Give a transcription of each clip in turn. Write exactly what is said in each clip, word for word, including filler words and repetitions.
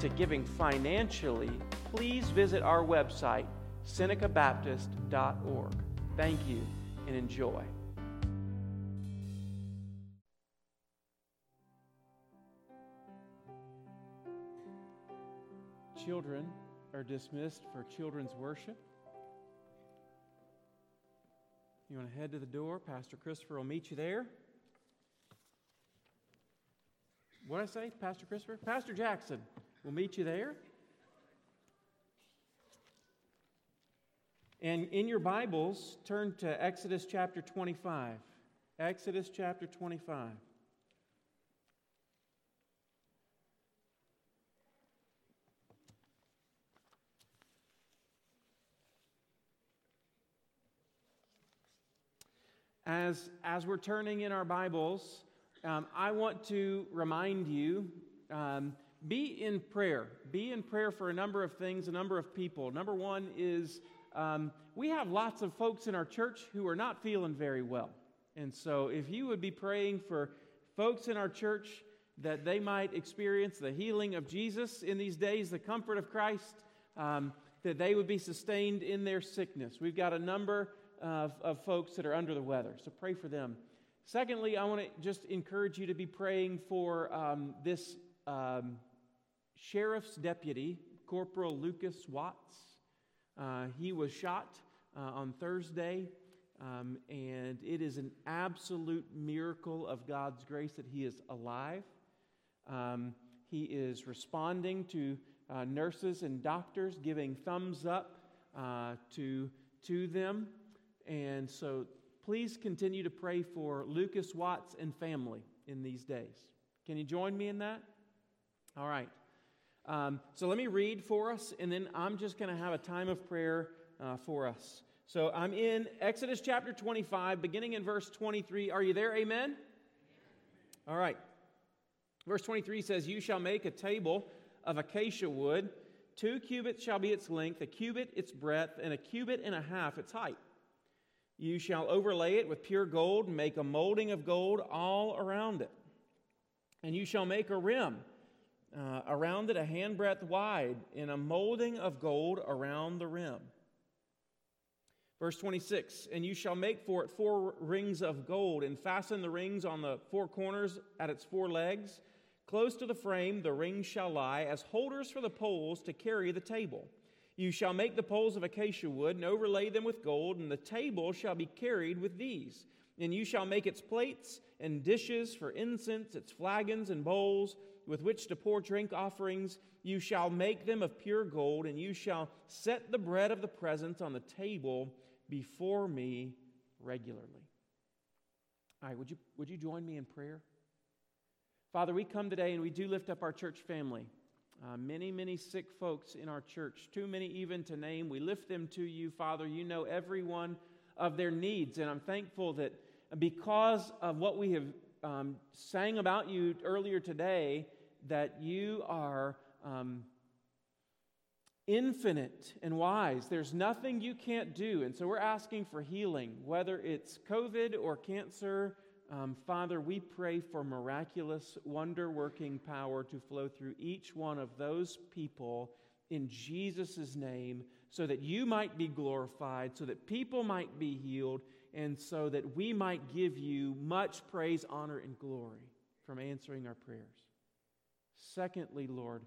to giving financially, please visit our website, Seneca Baptist dot org. Thank you and enjoy. Children are dismissed for children's worship. You want to head to the door? Pastor Christopher will meet you there. What did I say, Pastor Christopher? Pastor Jackson will meet you there. And in your Bibles, turn to Exodus chapter twenty-five. Exodus chapter twenty-five. As, as we're turning in our Bibles, um, I want to remind you, um, be in prayer. Be in prayer for a number of things, a number of people. Number one is um, we have lots of folks in our church who are not feeling very well. And so if you would be praying for folks in our church that they might experience the healing of Jesus in these days, the comfort of Christ, um, that they would be sustained in their sickness. We've got a number Of, of folks that are under the weather. So pray for them. Secondly, I want to just encourage you to be praying for um, this um, sheriff's deputy, Corporal Lucas Watts. Uh, he was shot uh, on Thursday, um, and it is an absolute miracle of God's grace that he is alive. Um, he is responding to uh, nurses and doctors, giving thumbs up uh, to, to them. And so please continue to pray for Lucas Watts and family in these days. Can you join me in that? All right. Um, so let me read for us, and then I'm just going to have a time of prayer uh, for us. So I'm in Exodus chapter twenty-five, beginning in verse twenty-three. Are you there? Amen? All right. Verse twenty-three says, "You shall make a table of acacia wood. Two cubits shall be its length, a cubit its breadth, and a cubit and a half its height. You shall overlay it with pure gold and make a molding of gold all around it. And you shall make a rim uh, around it a handbreadth wide and a molding of gold around the rim." Verse twenty-six, "And you shall make for it four rings of gold and fasten the rings on the four corners at its four legs. Close to the frame the rings shall lie as holders for the poles to carry the table. You shall make the poles of acacia wood and overlay them with gold, and the table shall be carried with these. And you shall make its plates and dishes for incense, its flagons and bowls with which to pour drink offerings. You shall make them of pure gold, and you shall set the bread of the presence on the table before me regularly." All right, would you, would you join me in prayer? Father, we come today and we do lift up our church family. Uh, many, many sick folks in our church, too many even to name. We lift them to you, Father. You know every one of their needs, and I'm thankful that because of what we have um, sang about you earlier today, that you are um, infinite and wise. There's nothing you can't do, and so we're asking for healing, whether it's COVID or cancer. Um, Father, we pray for miraculous, wonder-working power to flow through each one of those people in Jesus' name, so that you might be glorified, so that people might be healed, and so that we might give you much praise, honor, and glory from answering our prayers. Secondly, Lord,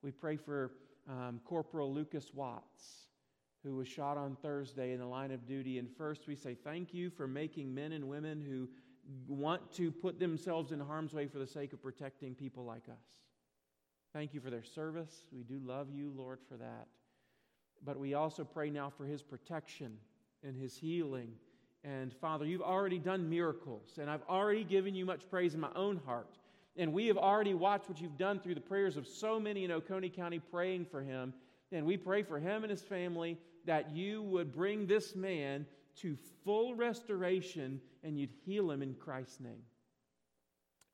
we pray for um, Corporal Lucas Watts, who was shot on Thursday in the line of duty. And first, we say thank you for making men and women who want to put themselves in harm's way for the sake of protecting people like us. Thank you for their service. We do love you, Lord, for that. But we also pray now for his protection and his healing. And Father, you've already done miracles, and I've already given you much praise in my own heart. And we have already watched what you've done through the prayers of so many in Oconee County praying for him. And we pray for him and his family that you would bring this man to full restoration and you'd heal him in Christ's name.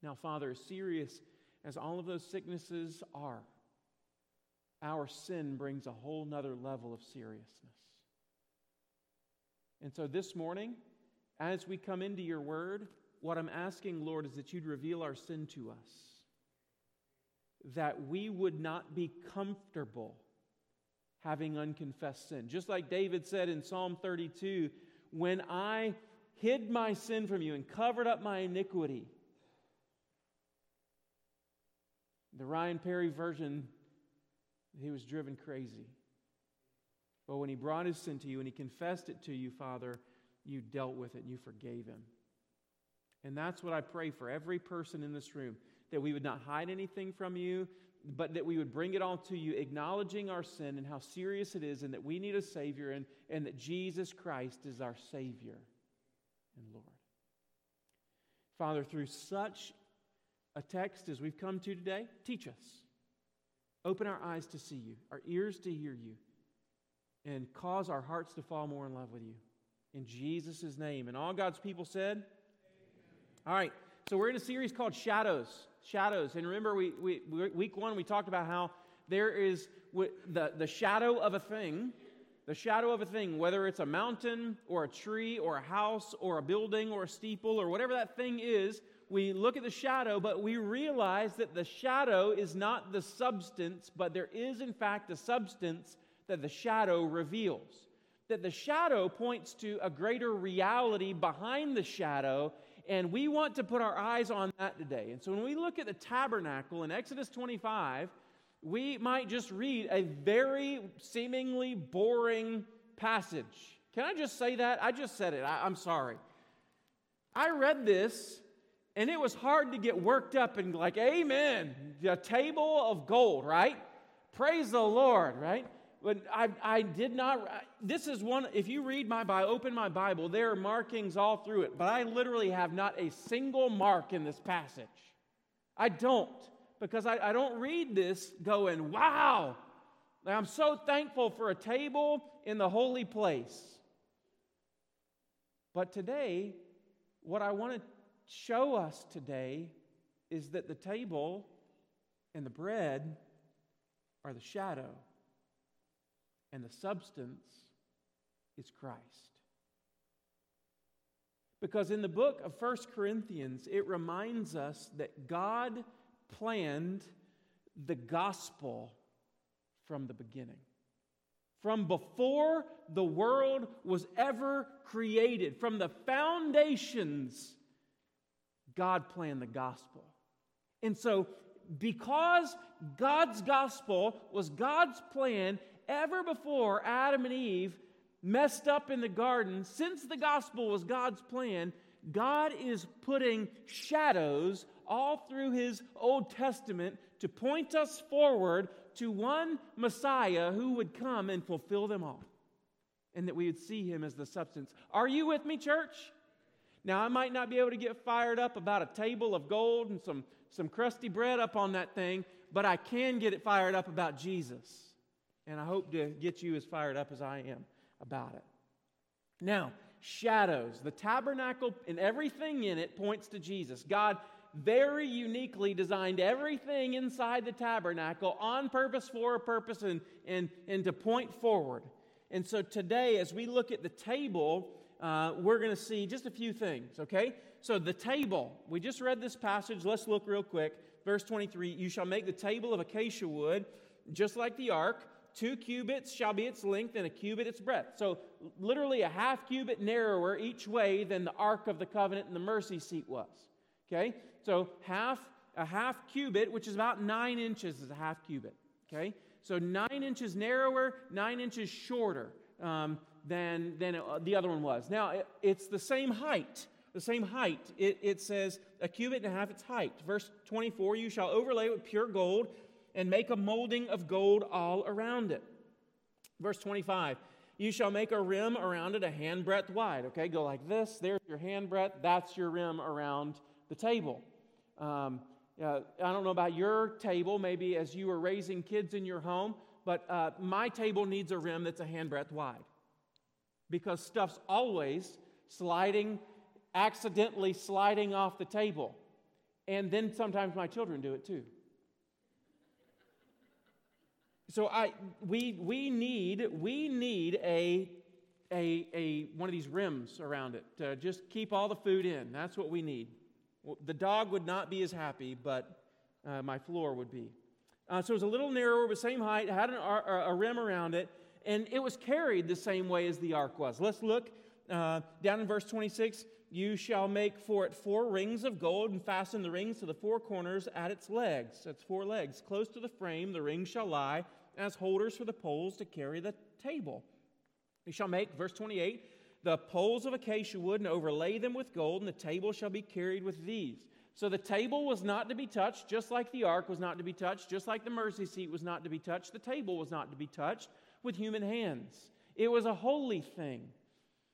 Now, Father, as serious as all of those sicknesses are, our sin brings a whole nother level of seriousness. And so this morning, as we come into your word, what I'm asking, Lord, is that you'd reveal our sin to us, that we would not be comfortable having unconfessed sin. Just like David said in Psalm thirty-two, when I hid my sin from you and covered up my iniquity. The Ryan Perry version, he was driven crazy. But when he brought his sin to you and he confessed it to you, Father, you dealt with it and you forgave him. And that's what I pray for every person in this room, that we would not hide anything from you, but that we would bring it all to you, acknowledging our sin and how serious it is, and that we need a Savior, and, and that Jesus Christ is our Savior and Lord. Father, through such a text as we've come to today, teach us. Open our eyes to see you, our ears to hear you, and cause our hearts to fall more in love with you. In Jesus' name. And all God's people said, Amen. All right, so we're in a series called Shadows. Shadows. And remember, we, we week one, we talked about how there is the, the shadow of a thing, the shadow of a thing, whether it's a mountain or a tree or a house or a building or a steeple or whatever that thing is. We look at the shadow, but we realize that the shadow is not the substance, but there is, in fact, a substance that the shadow reveals. That the shadow points to a greater reality behind the shadow, and we want to put our eyes on that today. And so when we look at the tabernacle in Exodus twenty-five, we might just read a very seemingly boring passage. Can I just say that? I just said it. I, I'm sorry. I read this, and it was hard to get worked up and like, amen, the table of gold, right? Praise the Lord, right? But I, I did not, this is one, if you read my Bible, open my Bible, there are markings all through it, but I literally have not a single mark in this passage. I don't, because I, I don't read this going, wow, I'm so thankful for a table in the holy place. But today, what I want to show us today is that the table and the bread are the shadow, and the substance is Christ. Because in the book of First Corinthians, it reminds us that God planned the gospel from the beginning. From before the world was ever created, from the foundations, God planned the gospel. And so, because God's gospel was God's plan, ever before Adam and Eve messed up in the garden, since the gospel was God's plan, God is putting shadows all through his Old Testament to point us forward to one Messiah who would come and fulfill them all, and that we would see him as the substance. Are you with me, church? Now, I might not be able to get fired up about a table of gold and some, some crusty bread up on that thing, but I can get it fired up about Jesus. And I hope to get you as fired up as I am about it. Now, shadows. The tabernacle and everything in it points to Jesus. God very uniquely designed everything inside the tabernacle on purpose, for a purpose, and, and, and to point forward. And so today, as we look at the table, uh, we're going to see just a few things, okay? So the table. We just read this passage. Let's look real quick. Verse twenty-three, you shall make the table of acacia wood, just like the ark. Two cubits shall be its length, and a cubit its breadth. So literally a half cubit narrower each way than the Ark of the Covenant and the mercy seat was. Okay? So half a half cubit, which is about nine inches, is a half cubit. Okay? So nine inches narrower, nine inches shorter um, than, than it, uh, the other one was. Now, it, it's the same height. The same height. It, it says a cubit and a half its height. Verse twenty-four, you shall overlay it with pure gold, and make a molding of gold all around it. Verse twenty-five, you shall make a rim around it a handbreadth wide. Okay, go like this. There's your handbreadth. That's your rim around the table. Um, uh, I don't know about your table. Maybe as you were raising kids in your home, but uh, my table needs a rim that's a handbreadth wide because stuff's always sliding, accidentally sliding off the table. And then sometimes my children do it too. So I we we need we need a a a one of these rims around it to just keep all the food in. That's what we need. The dog would not be as happy, but uh, my floor would be. Uh, so it was a little narrower, but same height. It had an, a, a rim around it, and it was carried the same way as the ark was. Let's look uh, down in verse twenty-six. You shall make for it four rings of gold and fasten the rings to the four corners at its legs. That's four legs. Close to the frame, the rings shall lie as holders for the poles to carry the table. You shall make, verse twenty-eight, the poles of acacia wood and overlay them with gold, and the table shall be carried with these. So the table was not to be touched, just like the ark was not to be touched, just like the mercy seat was not to be touched. The table was not to be touched with human hands. It was a holy thing.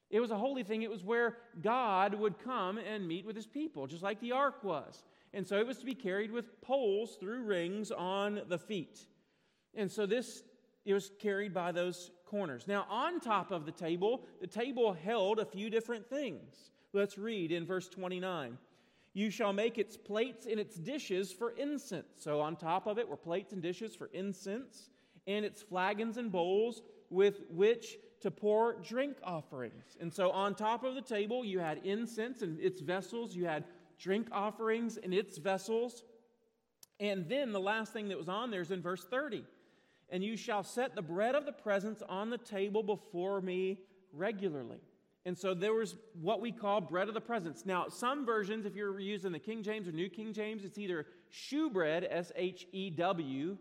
It was a holy thing. It was where God would come and meet with his people, just like the ark was. And so it was to be carried with poles through rings on the feet. And so this, it was carried by those corners. Now, on top of the table, the table held a few different things. Let's read in verse twenty-nine. You shall make its plates and its dishes for incense. So on top of it were plates and dishes for incense, and its flagons and bowls with which to pour drink offerings. And so on top of the table, you had incense and its vessels. You had drink offerings and its vessels. And then the last thing that was on there is in verse thirty. And you shall set the bread of the presence on the table before me regularly. And so there was what we call bread of the presence. Now, some versions, if you're using the King James or New King James, it's either shewbread, S H E W,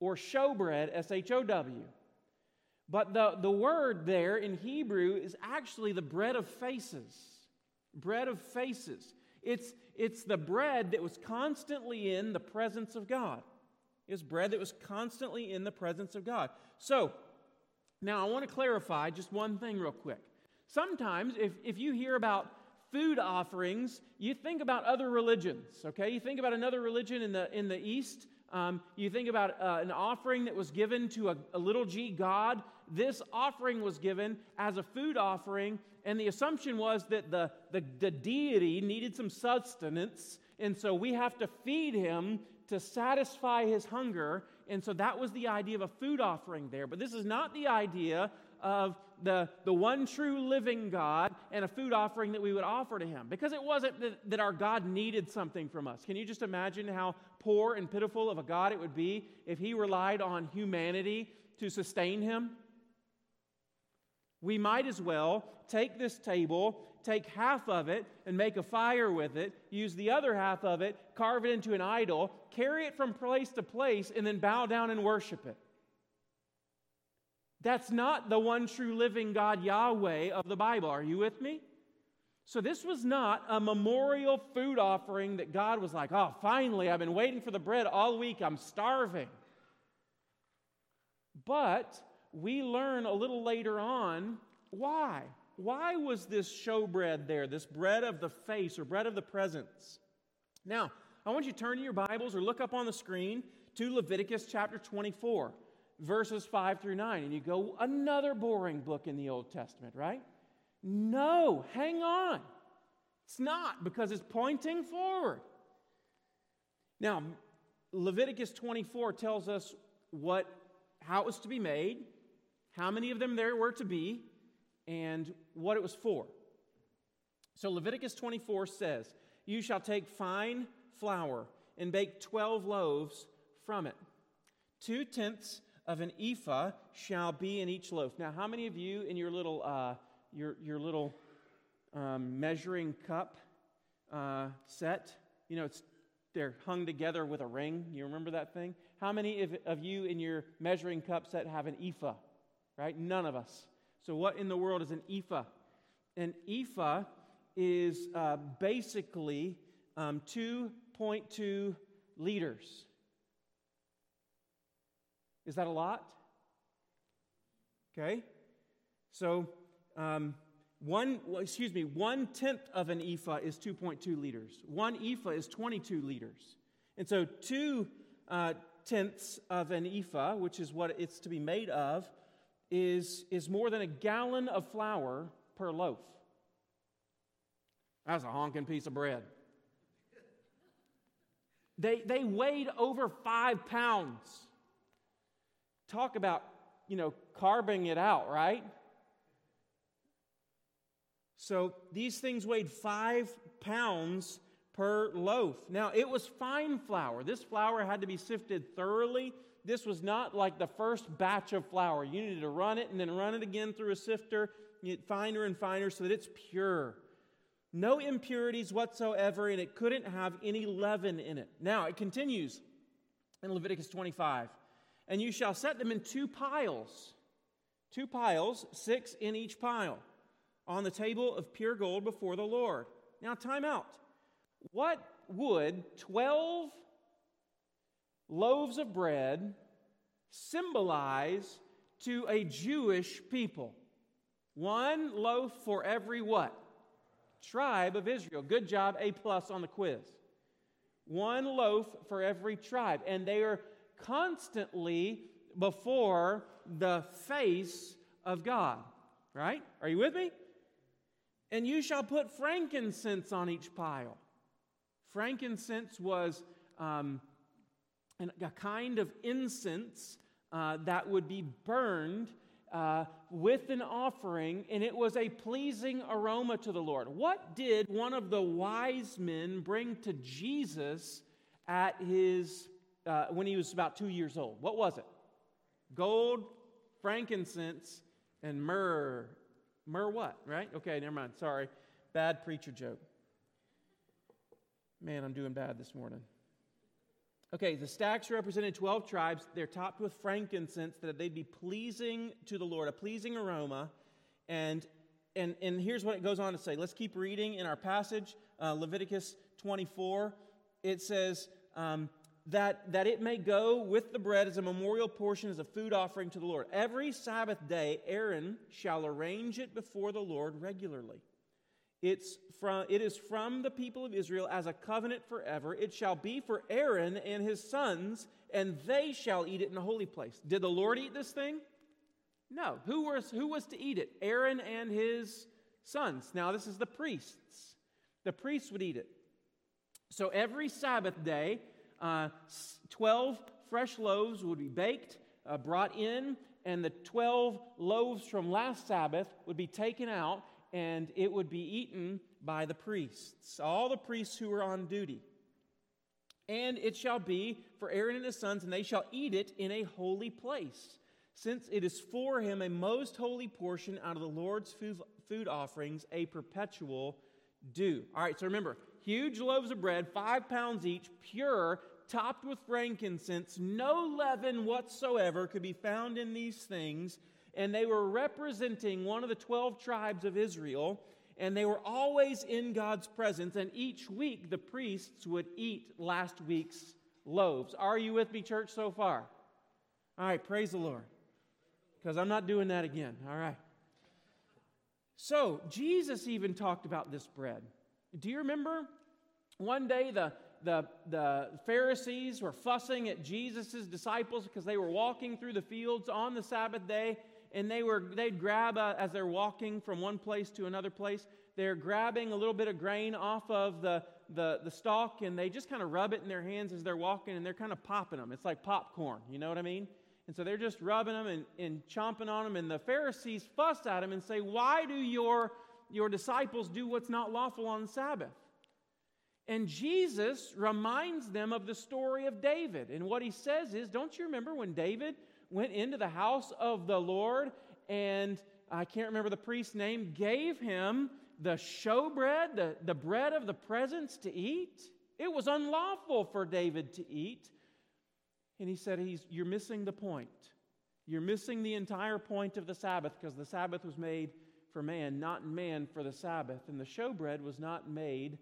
or showbread, S H O W. But the, the word there in Hebrew is actually the bread of faces. Bread of faces. It's, it's the bread that was constantly in the presence of God. It's bread that was constantly in the presence of God. So, now I want to clarify just one thing real quick. Sometimes, if, if you hear about food offerings, you think about other religions, okay? You think about another religion in the, in the East. Um, you think about uh, an offering that was given to a, a little g god. This offering was given as a food offering, and the assumption was that the, the, the deity needed some sustenance, and so we have to feed him to satisfy his hunger. And so that was the idea of a food offering there. But this is not the idea of the, the one true living God and a food offering that we would offer to him. Because it wasn't that, that our God needed something from us. Can you just imagine how poor and pitiful of a God it would be if he relied on humanity to sustain him? We might as well take this table, take half of it, and make a fire with it, use the other half of it, carve it into an idol, carry it from place to place, and then bow down and worship it. That's not the one true living God, Yahweh, of the Bible. Are you with me? So this was not a memorial food offering that God was like, oh, finally, I've been waiting for the bread all week. I'm starving. But we learn a little later on why. Why was this showbread there, this bread of the face or bread of the presence? Now, I want you to turn to your Bibles or look up on the screen to Leviticus chapter twenty-four, verses five through nine. And you go, another boring book in the Old Testament, right? No, hang on. It's not, because it's pointing forward. Now, Leviticus twenty-four tells us what, how it was to be made, how many of them there were to be, and what it was for. So Leviticus twenty-four says, you shall take fine flour and bake twelve loaves from it. Two-tenths of an ephah shall be in each loaf. Now, how many of you in your little uh, your your little um, measuring cup uh, set, you know, it's they're hung together with a ring. You remember that thing? How many of, of you in your measuring cup set have an ephah, right? None of us. So what in the world is an ephah? An ephah is uh, basically um, two point two liters. Is that a lot? Okay. So um, one, excuse me, one tenth of an ephah is two point two liters. One ephah is twenty-two liters. And so two uh, tenths of an ephah, which is what it's to be made of, is, is more than a gallon of flour per loaf. That's a honking piece of bread. They, they weighed over five pounds. Talk about, you know, carving it out, right? So these things weighed five pounds per loaf. Now, it was fine flour. This flour had to be sifted thoroughly. This was not like the first batch of flour. You needed to run it and then run it again through a sifter, finer and finer, so that it's pure. No impurities whatsoever, and it couldn't have any leaven in it. Now, it continues in Leviticus twenty-five. And you shall set them in two piles, two piles, six in each pile, on the table of pure gold before the Lord. Now, time out. What would twelve loaves of bread symbolize to a Jewish people? One loaf for every what? Tribe of Israel. Good job, A plus on the quiz. One loaf for every tribe. And they are constantly before the face of God. Right? Are you with me? And you shall put frankincense on each pile. Frankincense was um, an, a kind of incense uh, that would be burned Uh, with an offering, and it was a pleasing aroma to the Lord. What did one of the wise men bring to Jesus at his uh, when he was about two years old? What was it? Gold, frankincense, and myrrh. Myrrh what? Right? Okay, never mind. Sorry. Bad preacher joke. Man, I'm doing bad this morning. Okay, the stacks represented twelve tribes. They're topped with frankincense that they'd be pleasing to the Lord, a pleasing aroma. And and and here's what it goes on to say. Let's keep reading in our passage, uh, Leviticus twenty-four. It says um, that, that it may go with the bread as a memorial portion, as a food offering to the Lord. Every Sabbath day, Aaron shall arrange it before the Lord regularly. It's from, it is from the people of Israel as a covenant forever. It shall be for Aaron and his sons, and they shall eat it in a holy place. Did the Lord eat this thing? No. Who was, who was to eat it? Aaron and his sons. Now, this is the priests. The priests would eat it. So every Sabbath day, uh, twelve fresh loaves would be baked, uh, brought in, and the twelve loaves from last Sabbath would be taken out, and it would be eaten by the priests, all the priests who were on duty. And it shall be for Aaron and his sons, and they shall eat it in a holy place, since it is for him a most holy portion out of the Lord's food offerings, a perpetual due. All right, so remember, huge loaves of bread, five pounds each, pure, topped with frankincense, no leaven whatsoever could be found in these things. And they were representing one of the twelve tribes of Israel, and they were always in God's presence. And each week, the priests would eat last week's loaves. Are you with me, church, so far? All right, praise the Lord, because I'm not doing that again. All right. So, Jesus even talked about this bread. Do you remember? One day, the The, the Pharisees were fussing at Jesus' disciples because they were walking through the fields on the Sabbath day, and they were, they'd grab, a, as they're walking from one place to another place, they're grabbing a little bit of grain off of the, the, the stalk, and they just kind of rub it in their hands as they're walking, and they're kind of popping them. It's like popcorn, you know what I mean? And so they're just rubbing them and, and chomping on them, and the Pharisees fuss at them and say, why do your, your disciples do what's not lawful on the Sabbath? And Jesus reminds them of the story of David. And what he says is, don't you remember when David went into the house of the Lord, and I can't remember the priest's name, gave him the showbread, the, the bread of the presence to eat? It was unlawful for David to eat. And he said, He's, you're missing the point. You're missing the entire point of the Sabbath, because the Sabbath was made for man, not man for the Sabbath. And the showbread was not made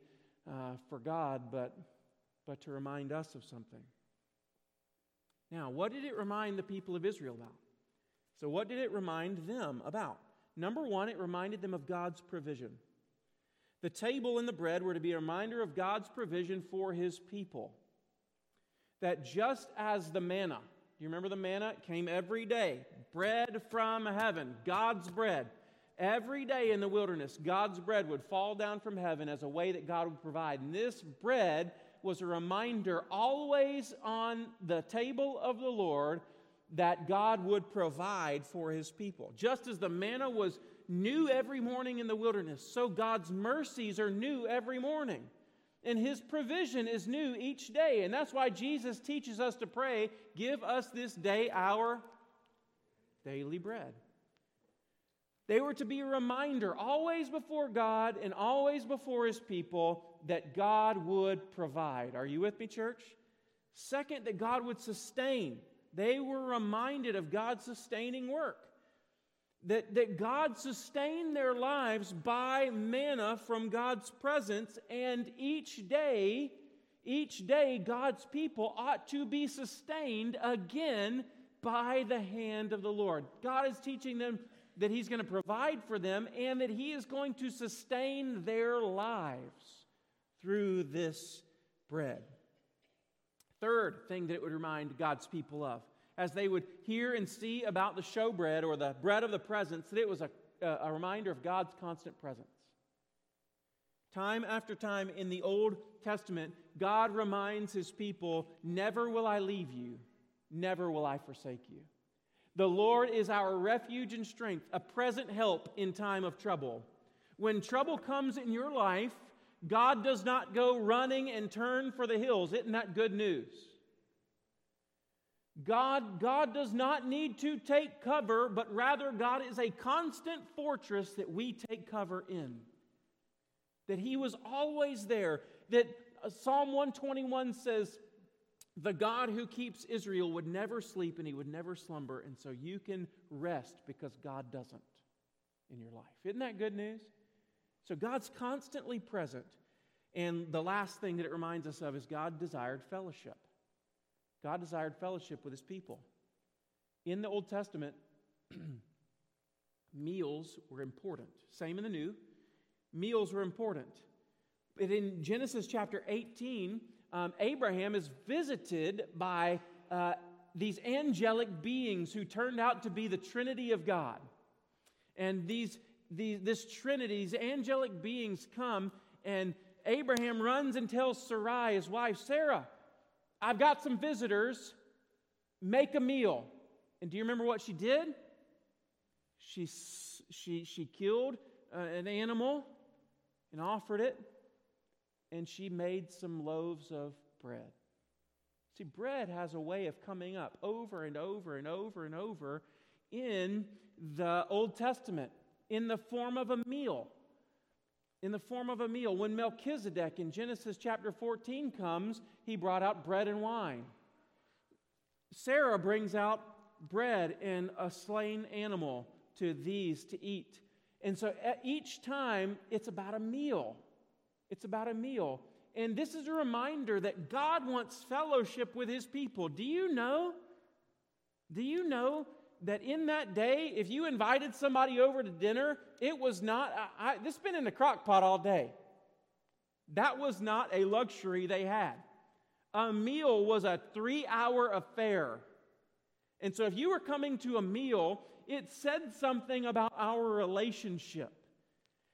Uh, for God, but but to remind us of something. Now, what did it remind the people of Israel about? So what did it remind them about? Number one, it reminded them of God's provision. The table and the bread were to be a reminder of God's provision for his people. that just as the manna, you remember the manna? It came every day, bread from heaven, God's bread. Every day in the wilderness, God's bread would fall down from heaven as a way that God would provide. And this bread was a reminder always on the table of the Lord that God would provide for His people. Just as the manna was new every morning in the wilderness, so God's mercies are new every morning. And His provision is new each day. And that's why Jesus teaches us to pray, give us this day our daily bread. They were to be a reminder always before God and always before His people that God would provide. Are you with me, church? Second, that God would sustain. They were reminded of God's sustaining work. That, that God sustained their lives by manna from God's presence, and each day, each day God's people ought to be sustained again by the hand of the Lord. God is teaching them that He's going to provide for them and that He is going to sustain their lives through this bread. Third thing that it would remind God's people of, as they would hear and see about the showbread or the bread of the presence, that it was a, a reminder of God's constant presence. Time after time in the Old Testament, God reminds His people, never will I leave you, never will I forsake you. The Lord is our refuge and strength, a present help in time of trouble. When trouble comes in your life, God does not go running and turn for the hills. Isn't that good news? God, God does not need to take cover, but rather God is a constant fortress that we take cover in. That He was always there. That Psalm one twenty-one says, the God who keeps Israel would never sleep and He would never slumber. And so you can rest because God doesn't in your life. Isn't that good news? So God's constantly present. And the last thing that it reminds us of is God desired fellowship. God desired fellowship with His people. In the Old Testament, meals were important. Same in the New. Meals were important. But in Genesis chapter eighteen, um, Abraham is visited by uh, these angelic beings who turned out to be the Trinity of God. And these, these this Trinity, these angelic beings come, and Abraham runs and tells Sarai, his wife, Sarah, I've got some visitors, make a meal. And do you remember what she did? She she she killed uh, an animal and offered it, and she made some loaves of bread. See, bread has a way of coming up over and over and over and over in the Old Testament in the form of a meal. In the form of a meal. When Melchizedek in Genesis chapter fourteen comes, he brought out bread and wine. Sarah brings out bread and a slain animal to these to eat. And so each time, it's about a meal. It's about a meal. And this is a reminder that God wants fellowship with His people. Do you know? Do you know? That in that day, if you invited somebody over to dinner, it was not, I, I, this has been in the crock pot all day. That was not a luxury they had. A meal was a three-hour affair. And so if you were coming to a meal, it said something about our relationship.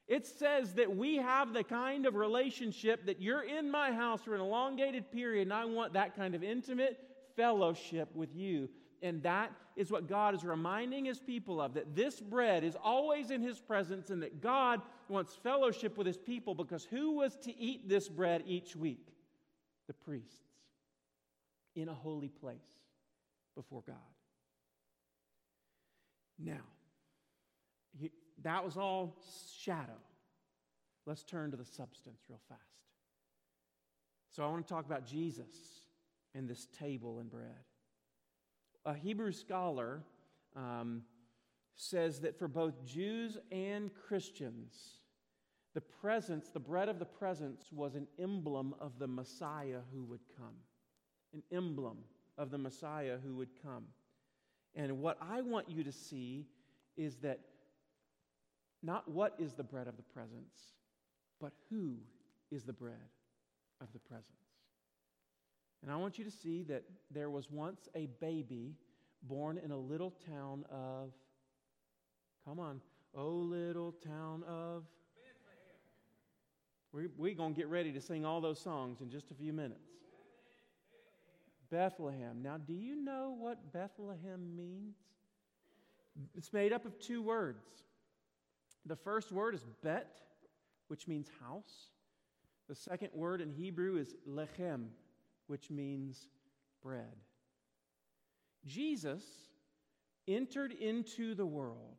It says that we have the kind of relationship that you're in my house for an elongated period, and I want that kind of intimate fellowship with you. And that is what God is reminding His people of, that this bread is always in His presence and that God wants fellowship with His people, because who was to eat this bread each week? The priests in a holy place before God. Now, that was all shadow. Let's turn to the substance real fast. So I want to talk about Jesus and this table and bread. A Hebrew scholar um, says that for both Jews and Christians, the presence, the bread of the presence, was an emblem of the Messiah who would come. An emblem of the Messiah who would come. And what I want you to see is that not what is the bread of the presence, but who is the bread of the presence. And I want you to see that there was once a baby born in a little town of, come on, oh little town of, Bethlehem. We're we going to get ready to sing all those songs in just a few minutes. Bethlehem. Now, do you know what Bethlehem means? It's made up of two words. The first word is bet, which means house. The second word in Hebrew is lechem, which means bread. Jesus entered into the world,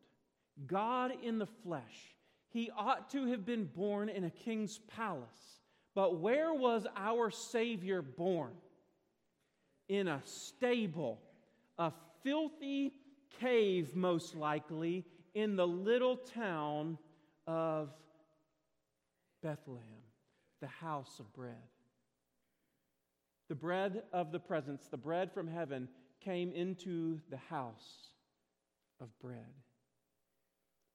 God in the flesh. He ought to have been born in a king's palace. But where was our Savior born? In a stable, a filthy cave, most likely, in the little town of Bethlehem, the house of bread. The bread of the presence, the bread from heaven, came into the house of bread.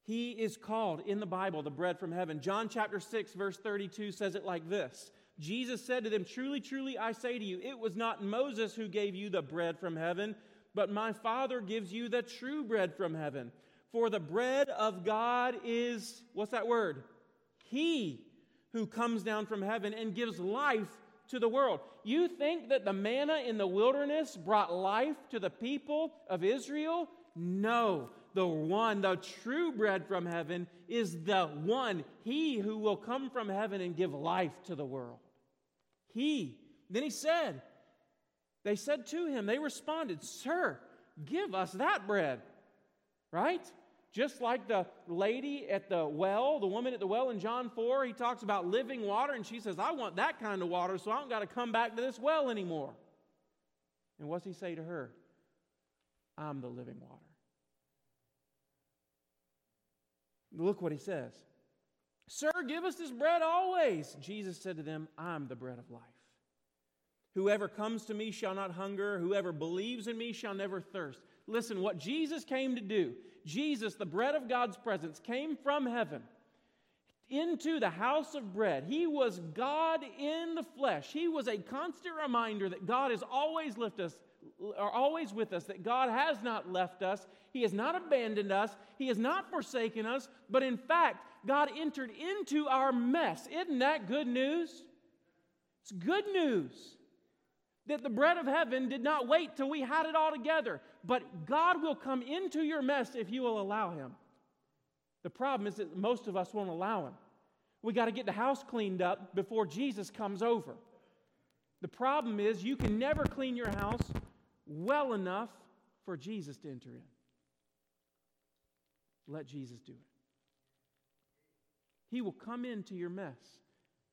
He is called in the Bible the bread from heaven. John chapter six, verse thirty-two says it like this. Jesus said to them, "Truly, truly, I say to you, it was not Moses who gave you the bread from heaven, but my Father gives you the true bread from heaven. For the bread of God is," what's that word? "He who comes down from heaven and gives life to the world." You think that the manna in the wilderness brought life to the people of Israel? No. The one, the true bread from heaven is the one, he who will come from heaven and give life to the world. He. Then he said, they said to him, they responded, "Sir, give us that bread." Right? Just like the lady at the well, the woman at the well in John four, he talks about living water, and she says, "I want that kind of water, so I don't got to come back to this well anymore." And what's he say to her? "I'm the living water." Look what he says. "Sir, give us this bread always." Jesus said to them, "I'm the bread of life. Whoever comes to me shall not hunger. Whoever believes in me shall never thirst." Listen, what Jesus came to do, Jesus, the bread of God's presence, came from heaven into the house of bread. He was God in the flesh. He was a constant reminder that God is always with us, are always with us, that God has not left us. He has not abandoned us. He has not forsaken us. But in fact, God entered into our mess. Isn't that good news? It's good news that the bread of heaven did not wait till we had it all together. But God will come into your mess if you will allow Him. The problem is that most of us won't allow Him. We got to get the house cleaned up before Jesus comes over. The problem is you can never clean your house well enough for Jesus to enter in. Let Jesus do it. He will come into your mess.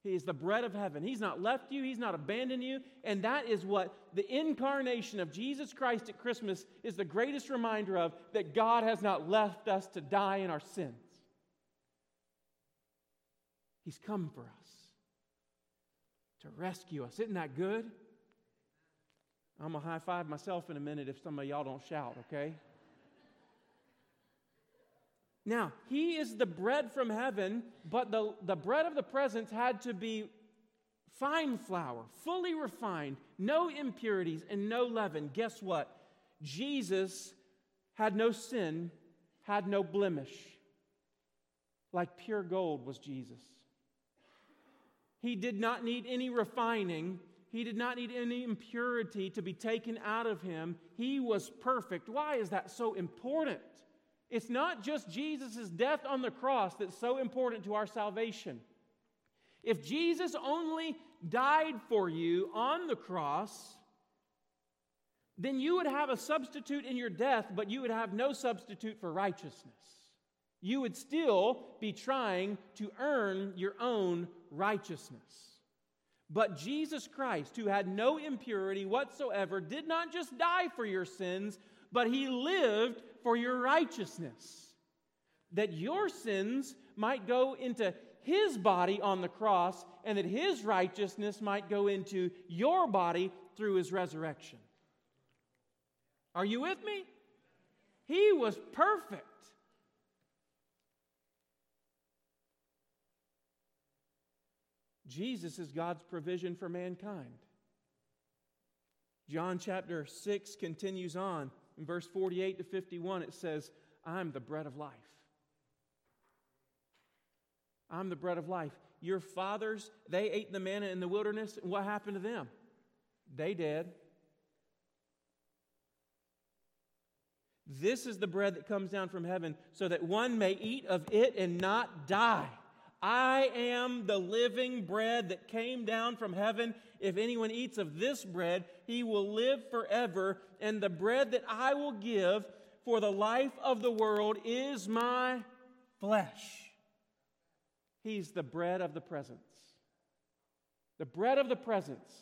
He is the bread of heaven. He's not left you. He's not abandoned you. And that is what the incarnation of Jesus Christ at Christmas is the greatest reminder of, that God has not left us to die in our sins. He's come for us to rescue us. Isn't that good? I'm going to high-five myself in a minute if some of y'all don't shout, okay? Now, He is the bread from heaven, but the, the bread of the presence had to be fine flour, fully refined, no impurities and no leaven. Guess what? Jesus had no sin, had no blemish. Like pure gold was Jesus. He did not need any refining. He did not need any impurity to be taken out of Him. He was perfect. Why is that so important? It's not just Jesus' death on the cross that's so important to our salvation. If Jesus only died for you on the cross, then you would have a substitute in your death, but you would have no substitute for righteousness. You would still be trying to earn your own righteousness. But Jesus Christ, who had no impurity whatsoever, did not just die for your sins, but He lived for your righteousness, that your sins might go into His body on the cross, and that His righteousness might go into your body through His resurrection. Are you with me? He was perfect. Jesus is God's provision for mankind. John chapter six continues on. In verse forty-eight to fifty-one, it says, I'm the bread of life. I'm the bread of life. Your fathers, they ate the manna in the wilderness. What happened to them? They dead. This is the bread that comes down from heaven so that one may eat of it and not die. I am the living bread that came down from heaven. If anyone eats of this bread, he will live forever. And the bread that I will give for the life of the world is my flesh. He's the bread of the presence. The bread of the presence.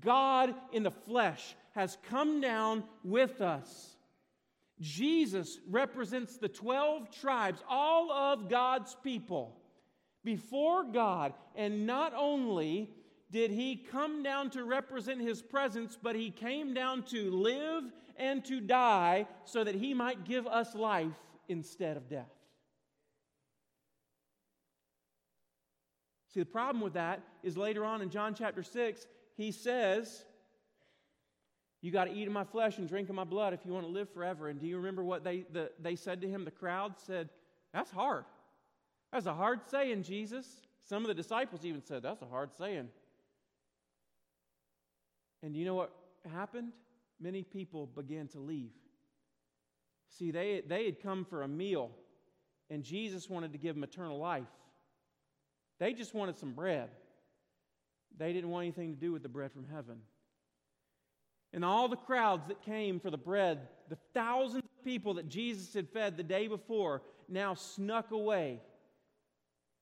God in the flesh has come down with us. Jesus represents the twelve tribes, all of God's people, before God. And not only did he come down to represent his presence, but he came down to live and to die so that he might give us life instead of death. See, the problem with that is later on in John chapter six, he says, you got to eat of my flesh and drink of my blood if you want to live forever. And do you remember what they the, they said to him? The crowd said, that's hard. That's a hard saying, Jesus. Some of the disciples even said, that's a hard saying. And you know what happened? Many people began to leave. See, they, they had come for a meal, and Jesus wanted to give them eternal life. They just wanted some bread. They didn't want anything to do with the bread from heaven. And all the crowds that came for the bread, the thousands of people that Jesus had fed the day before, now snuck away.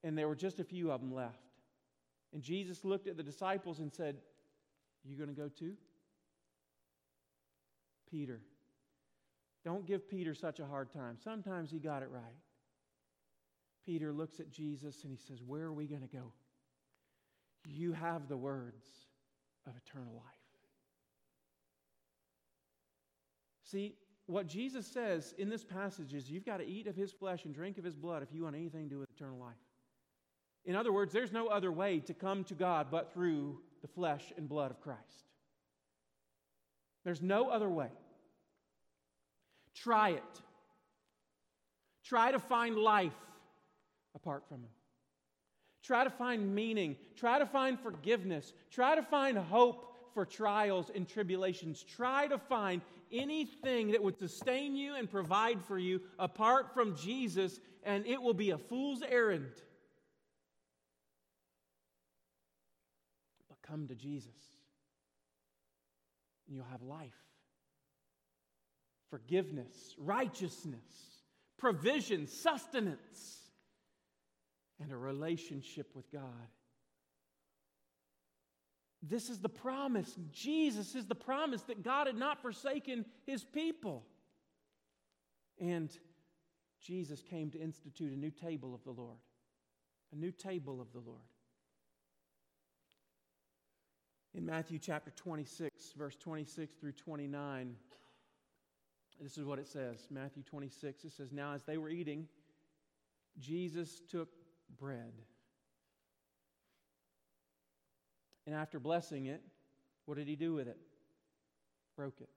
And there were just a few of them left. And Jesus looked at the disciples and said, you going to go too? Peter. Don't give Peter such a hard time. Sometimes he got it right. Peter looks at Jesus and he says, where are we going to go? You have the words of eternal life. See, what Jesus says in this passage is you've got to eat of his flesh and drink of his blood if you want anything to do with eternal life. In other words, there's no other way to come to God but through the flesh and blood of Christ. There's no other way. Try it. Try to find life apart from him. Try to find meaning. Try to find forgiveness. Try to find hope for trials and tribulations. Try to find anything that would sustain you and provide for you apart from Jesus, and it will be a fool's errand. But come to Jesus, and you'll have life, forgiveness, righteousness, provision, sustenance, and a relationship with God. This is the promise. Jesus is the promise that God had not forsaken his people. And Jesus came to institute a new table of the Lord. A new table of the Lord. In Matthew chapter twenty-six, verse twenty-six through twenty-nine, this is what it says. Matthew twenty-six, it says, now as they were eating, Jesus took bread. And after blessing it, what did he do with it? Broke it.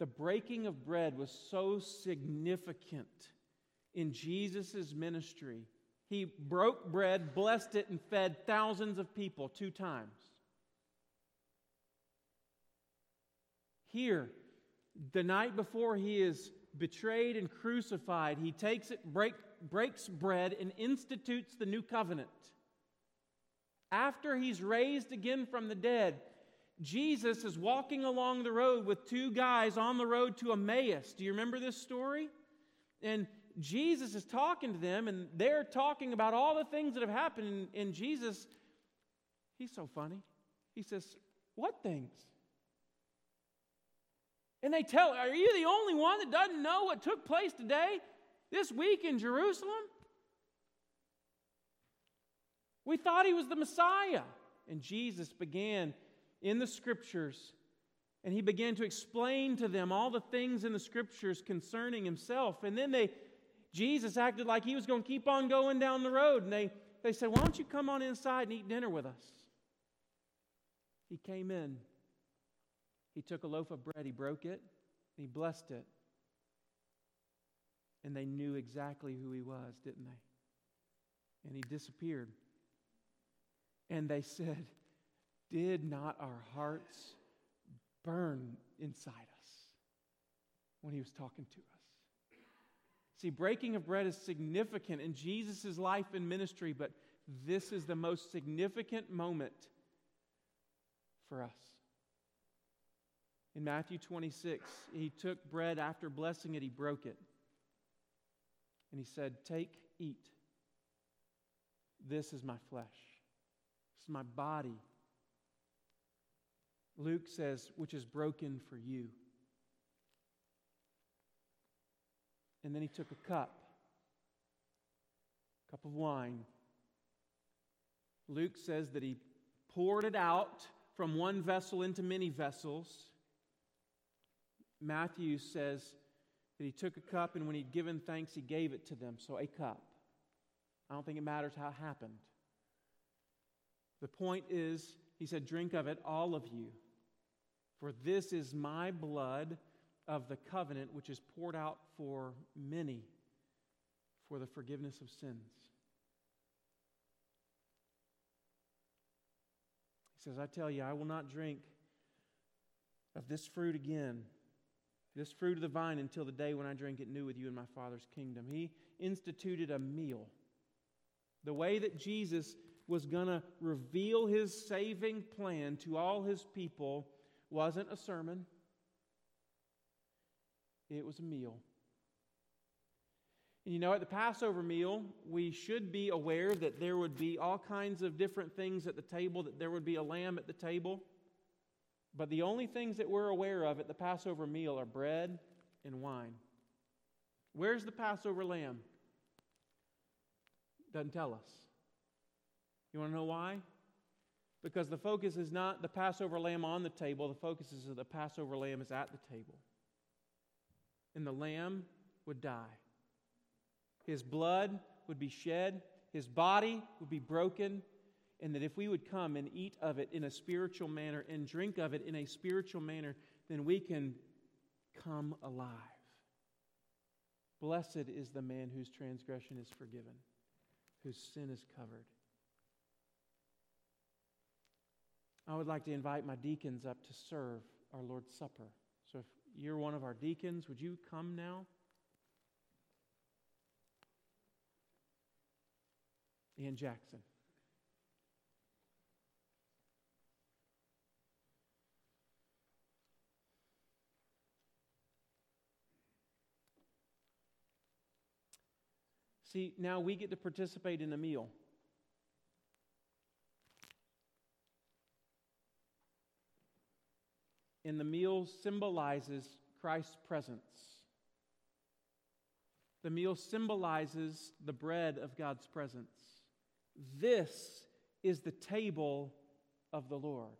The breaking of bread was so significant in Jesus' ministry. He broke bread, blessed it, and fed thousands of people two times. Here, the night before he is betrayed and crucified, he takes it, break, breaks bread, and institutes the new covenant. After he's raised again from the dead, Jesus is walking along the road with two guys on the road to Emmaus. Do you remember this story? And Jesus is talking to them, and they're talking about all the things that have happened. And, and Jesus, he's so funny. He says, what things? And they tell, are you the only one that doesn't know what took place today, this week in Jerusalem? We thought he was the Messiah. And Jesus began in the Scriptures, and he began to explain to them all the things in the Scriptures concerning himself. And then they, Jesus acted like he was going to keep on going down the road. And they, they said, why don't you come on inside and eat dinner with us? He came in. He took a loaf of bread. He broke it. And he blessed it. And they knew exactly who he was, didn't they? And he disappeared. And they said, did not our hearts burn inside us when he was talking to us? See, breaking of bread is significant in Jesus' life and ministry, but this is the most significant moment for us. In Matthew twenty-six, he took bread after blessing it, he broke it. And he said, take, eat. This is my flesh. This is my body. Luke says, which is broken for you. And then he took a cup, a cup of wine. Luke says that he poured it out from one vessel into many vessels. Matthew says that he took a cup, and when he'd given thanks, he gave it to them. So a cup. I don't think it matters how it happened. The point is, he said, drink of it, all of you. For this is my blood of the covenant, which is poured out for many for the forgiveness of sins. He says, I tell you, I will not drink of this fruit again, this fruit of the vine, until the day when I drink it new with you in my Father's kingdom. He instituted a meal. The way that Jesus was going to reveal his saving plan to all his people wasn't a sermon. It was a meal. And you know, at the Passover meal, we should be aware that there would be all kinds of different things at the table, that there would be a lamb at the table. But the only things that we're aware of at the Passover meal are bread and wine. Where's the Passover lamb? Doesn't tell us. You want to know why? Because the focus is not the Passover lamb on the table. The focus is that the Passover lamb is at the table. And the lamb would die. His blood would be shed. His body would be broken. And that if we would come and eat of it in a spiritual manner and drink of it in a spiritual manner, then we can come alive. Blessed is the man whose transgression is forgiven, whose sin is covered. I would like to invite my deacons up to serve our Lord's Supper. So if you're one of our deacons, would you come now? Ian Jackson. See, now we get to participate in a meal. And the meal symbolizes Christ's presence. The meal symbolizes the bread of God's presence. This is the table of the Lord.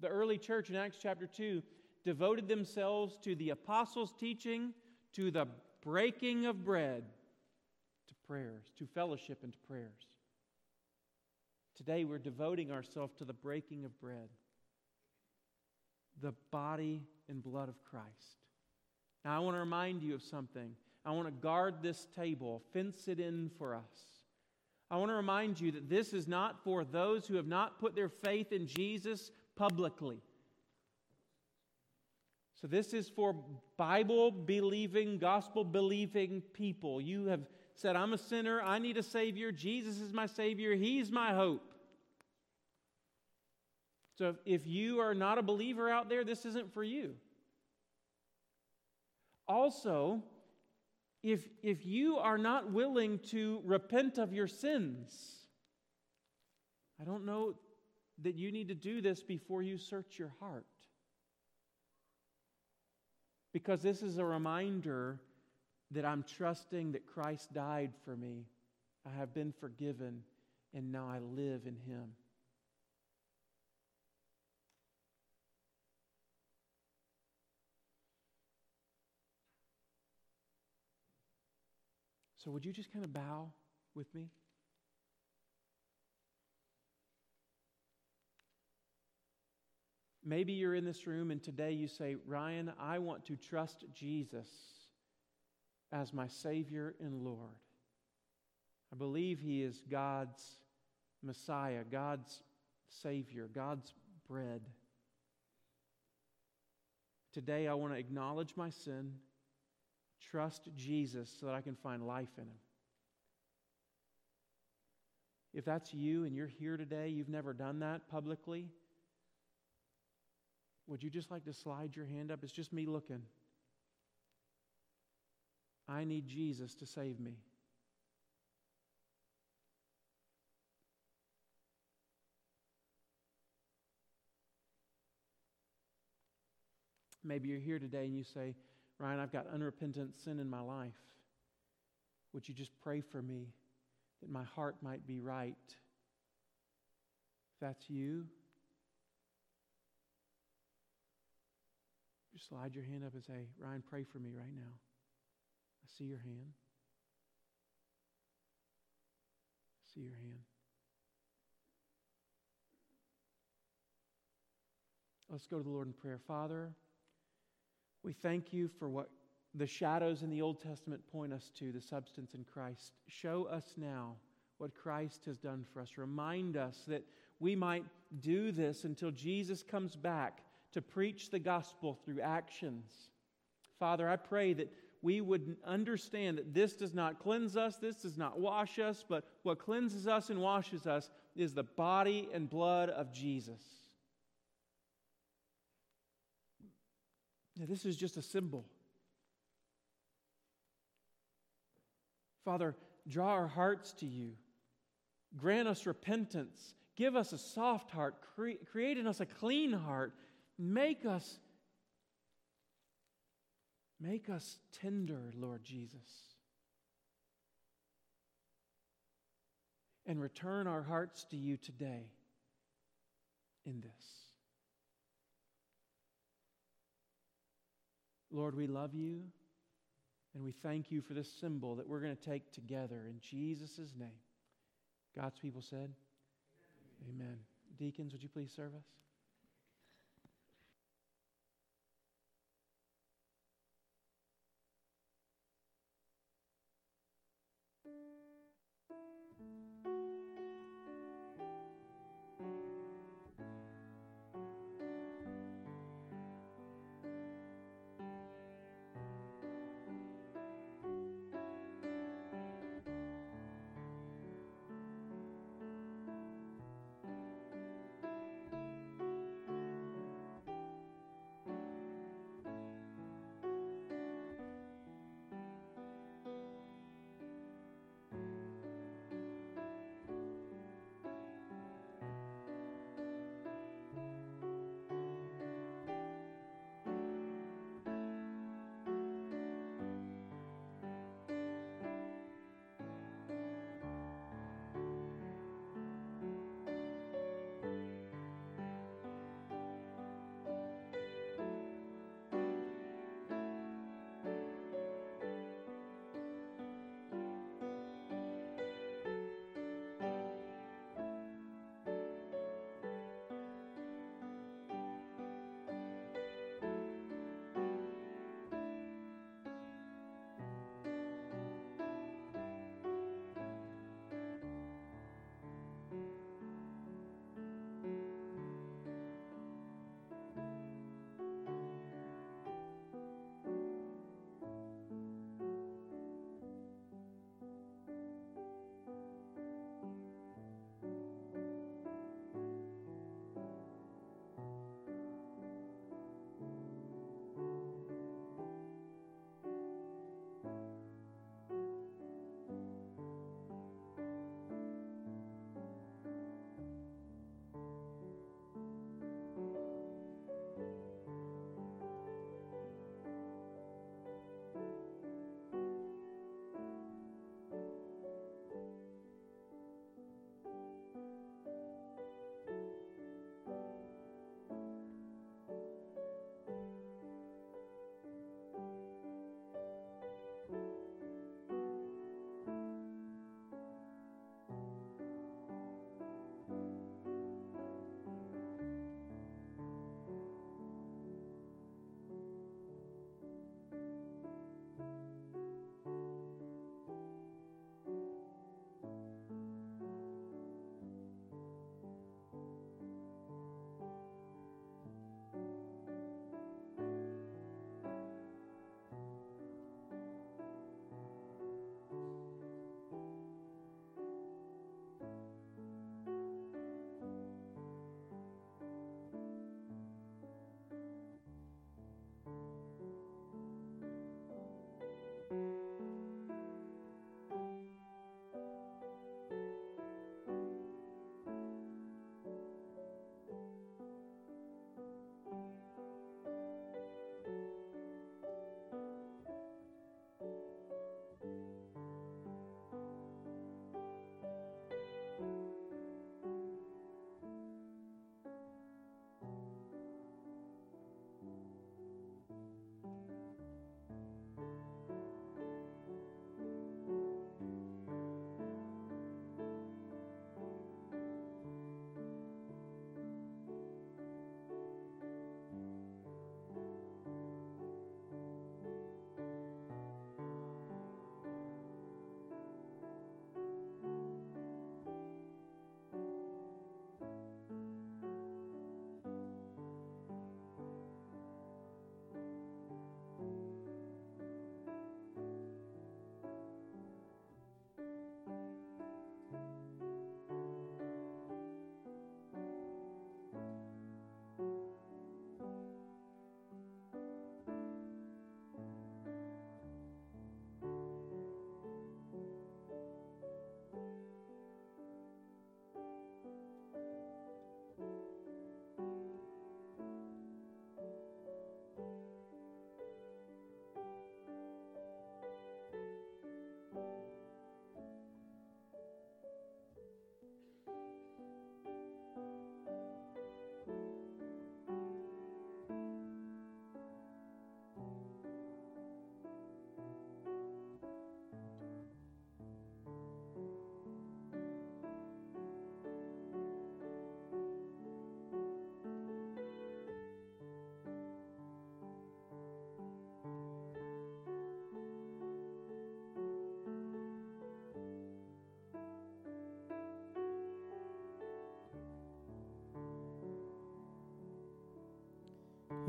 The early church in Acts chapter two devoted themselves to the apostles' teaching, to the breaking of bread, to prayers, to fellowship and to prayers. Today we're devoting ourselves to the breaking of bread. The body and blood of Christ. Now I want to remind you of something. I want to guard this table, fence it in for us. I want to remind you that this is not for those who have not put their faith in Jesus publicly. So this is for Bible-believing, gospel-believing people. You have said, I'm a sinner, I need a Savior, Jesus is my Savior, He's my hope. So if you are not a believer out there, this isn't for you. Also, if, if you are not willing to repent of your sins, I don't know that you need to do this before you search your heart. Because this is a reminder that I'm trusting that Christ died for me. I have been forgiven, and now I live in Him. So would you just kind of bow with me? Maybe you're in this room and today you say, Ryan, I want to trust Jesus as my Savior and Lord. I believe He is God's Messiah, God's Savior, God's bread. Today I want to acknowledge my sin, trust Jesus so that I can find life in Him. If that's you and you're here today, you've never done that publicly, would you just like to slide your hand up? It's just me looking. I need Jesus to save me. Maybe you're here today and you say, Ryan, I've got unrepentant sin in my life. Would you just pray for me that my heart might be right? If that's you, just slide your hand up and say, Ryan, pray for me right now. I see your hand. I see your hand. Let's go to the Lord in prayer. Father, we thank you for what the shadows in the Old Testament point us to, the substance in Christ. Show us now what Christ has done for us. Remind us that we might do this until Jesus comes back to preach the gospel through actions. Father, I pray that we would understand that this does not cleanse us, this does not wash us, but what cleanses us and washes us is the body and blood of Jesus. Now, this is just a symbol. Father, draw our hearts to you. Grant us repentance. Give us a soft heart. Cre- create in us a clean heart. Make us, make us tender, Lord Jesus. And return our hearts to you today in this. Lord, we love you. And we thank you for this symbol that we're going to take together in Jesus' name. God's people said, amen. Amen. Deacons, would you please serve us?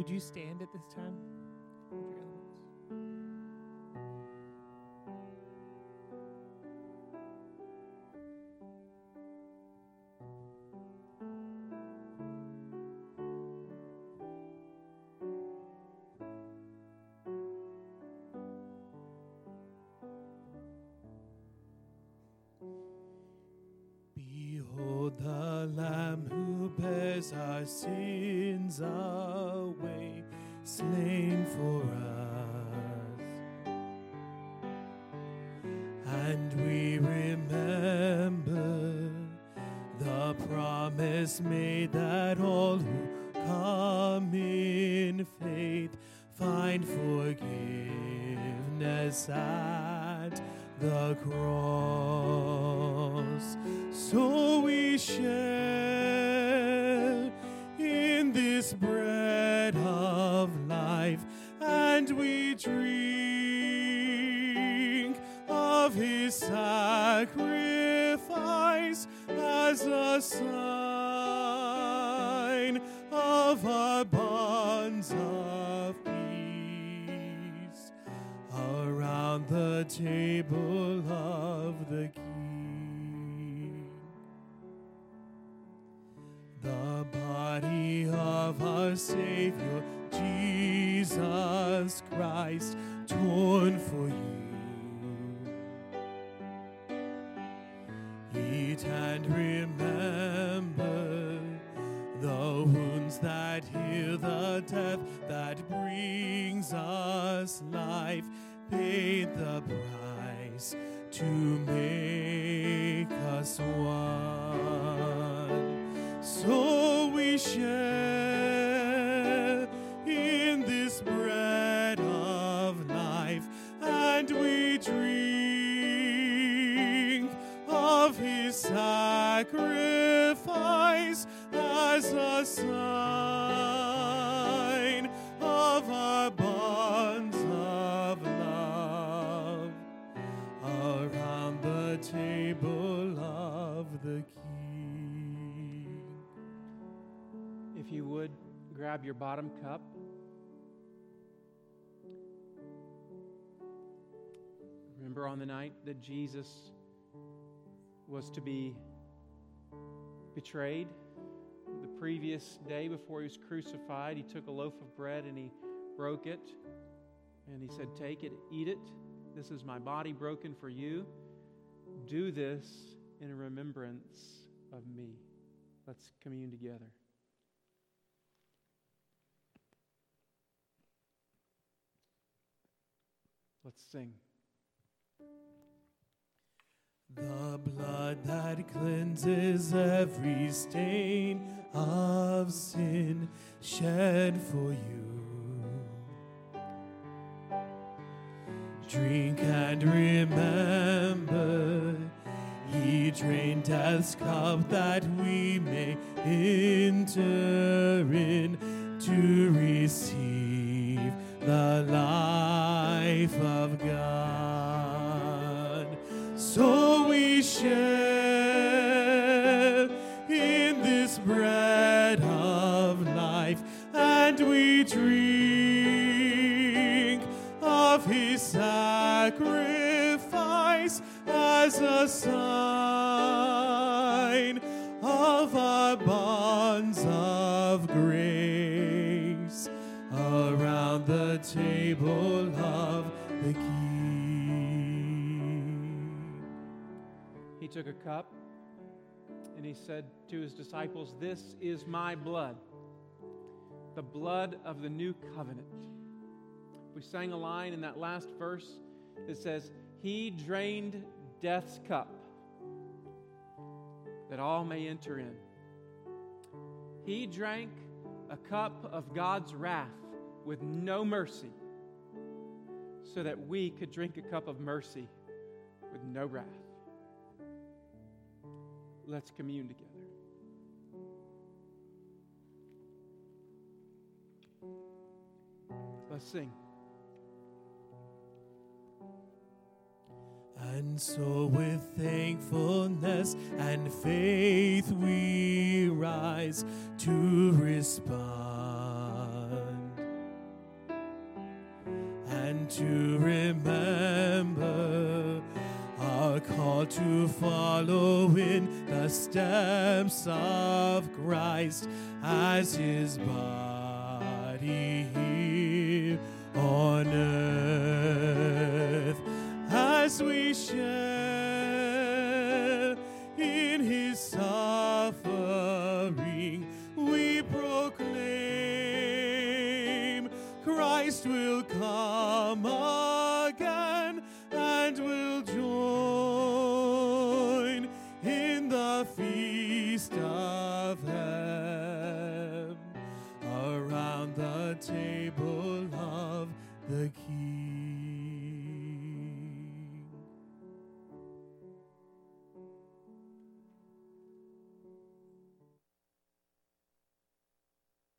Would you stand at this time? Our sins away, slain for us, and we remember the promise made that all who come in faith find forgiveness at the cross. So we share this bread of life, and we drink of his sacrifice as a sign of our bonds of peace around the table of the King. The body of our Savior, Jesus Christ, torn for you. Eat and remember the wounds that heal, the death that brings us life, paid the price to make us one. So we share in this bread of life, and we drink of his sacrifice as a sign of our bonds of love around the table of the King. If you would, grab your bottom cup. Remember on the night that Jesus was to be betrayed, the previous day before he was crucified, he took a loaf of bread and he broke it. And he said, "Take it, eat it. This is my body broken for you. Do this in remembrance of me." Let's commune together. Let's sing. The blood that cleanses every stain of sin, shed for you. Drink and remember, he drained death's cup that we may enter in to receive the life of God. So we share in this bread of life, and we drink of his sacrifice as a sign of our bonds of grace around the table of the King. He took a cup and he said to his disciples, "This is my blood, the blood of the new covenant." We sang a line in that last verse that says, "He drained death's cup that all may enter in." He drank a cup of God's wrath with no mercy, so that we could drink a cup of mercy with no wrath. Let's commune together. Let's sing. And so with thankfulness and faith we rise to respond. to remember, are called to follow in the steps of Christ as his body here on earth, as we share in his suffering. We proclaim Christ will come again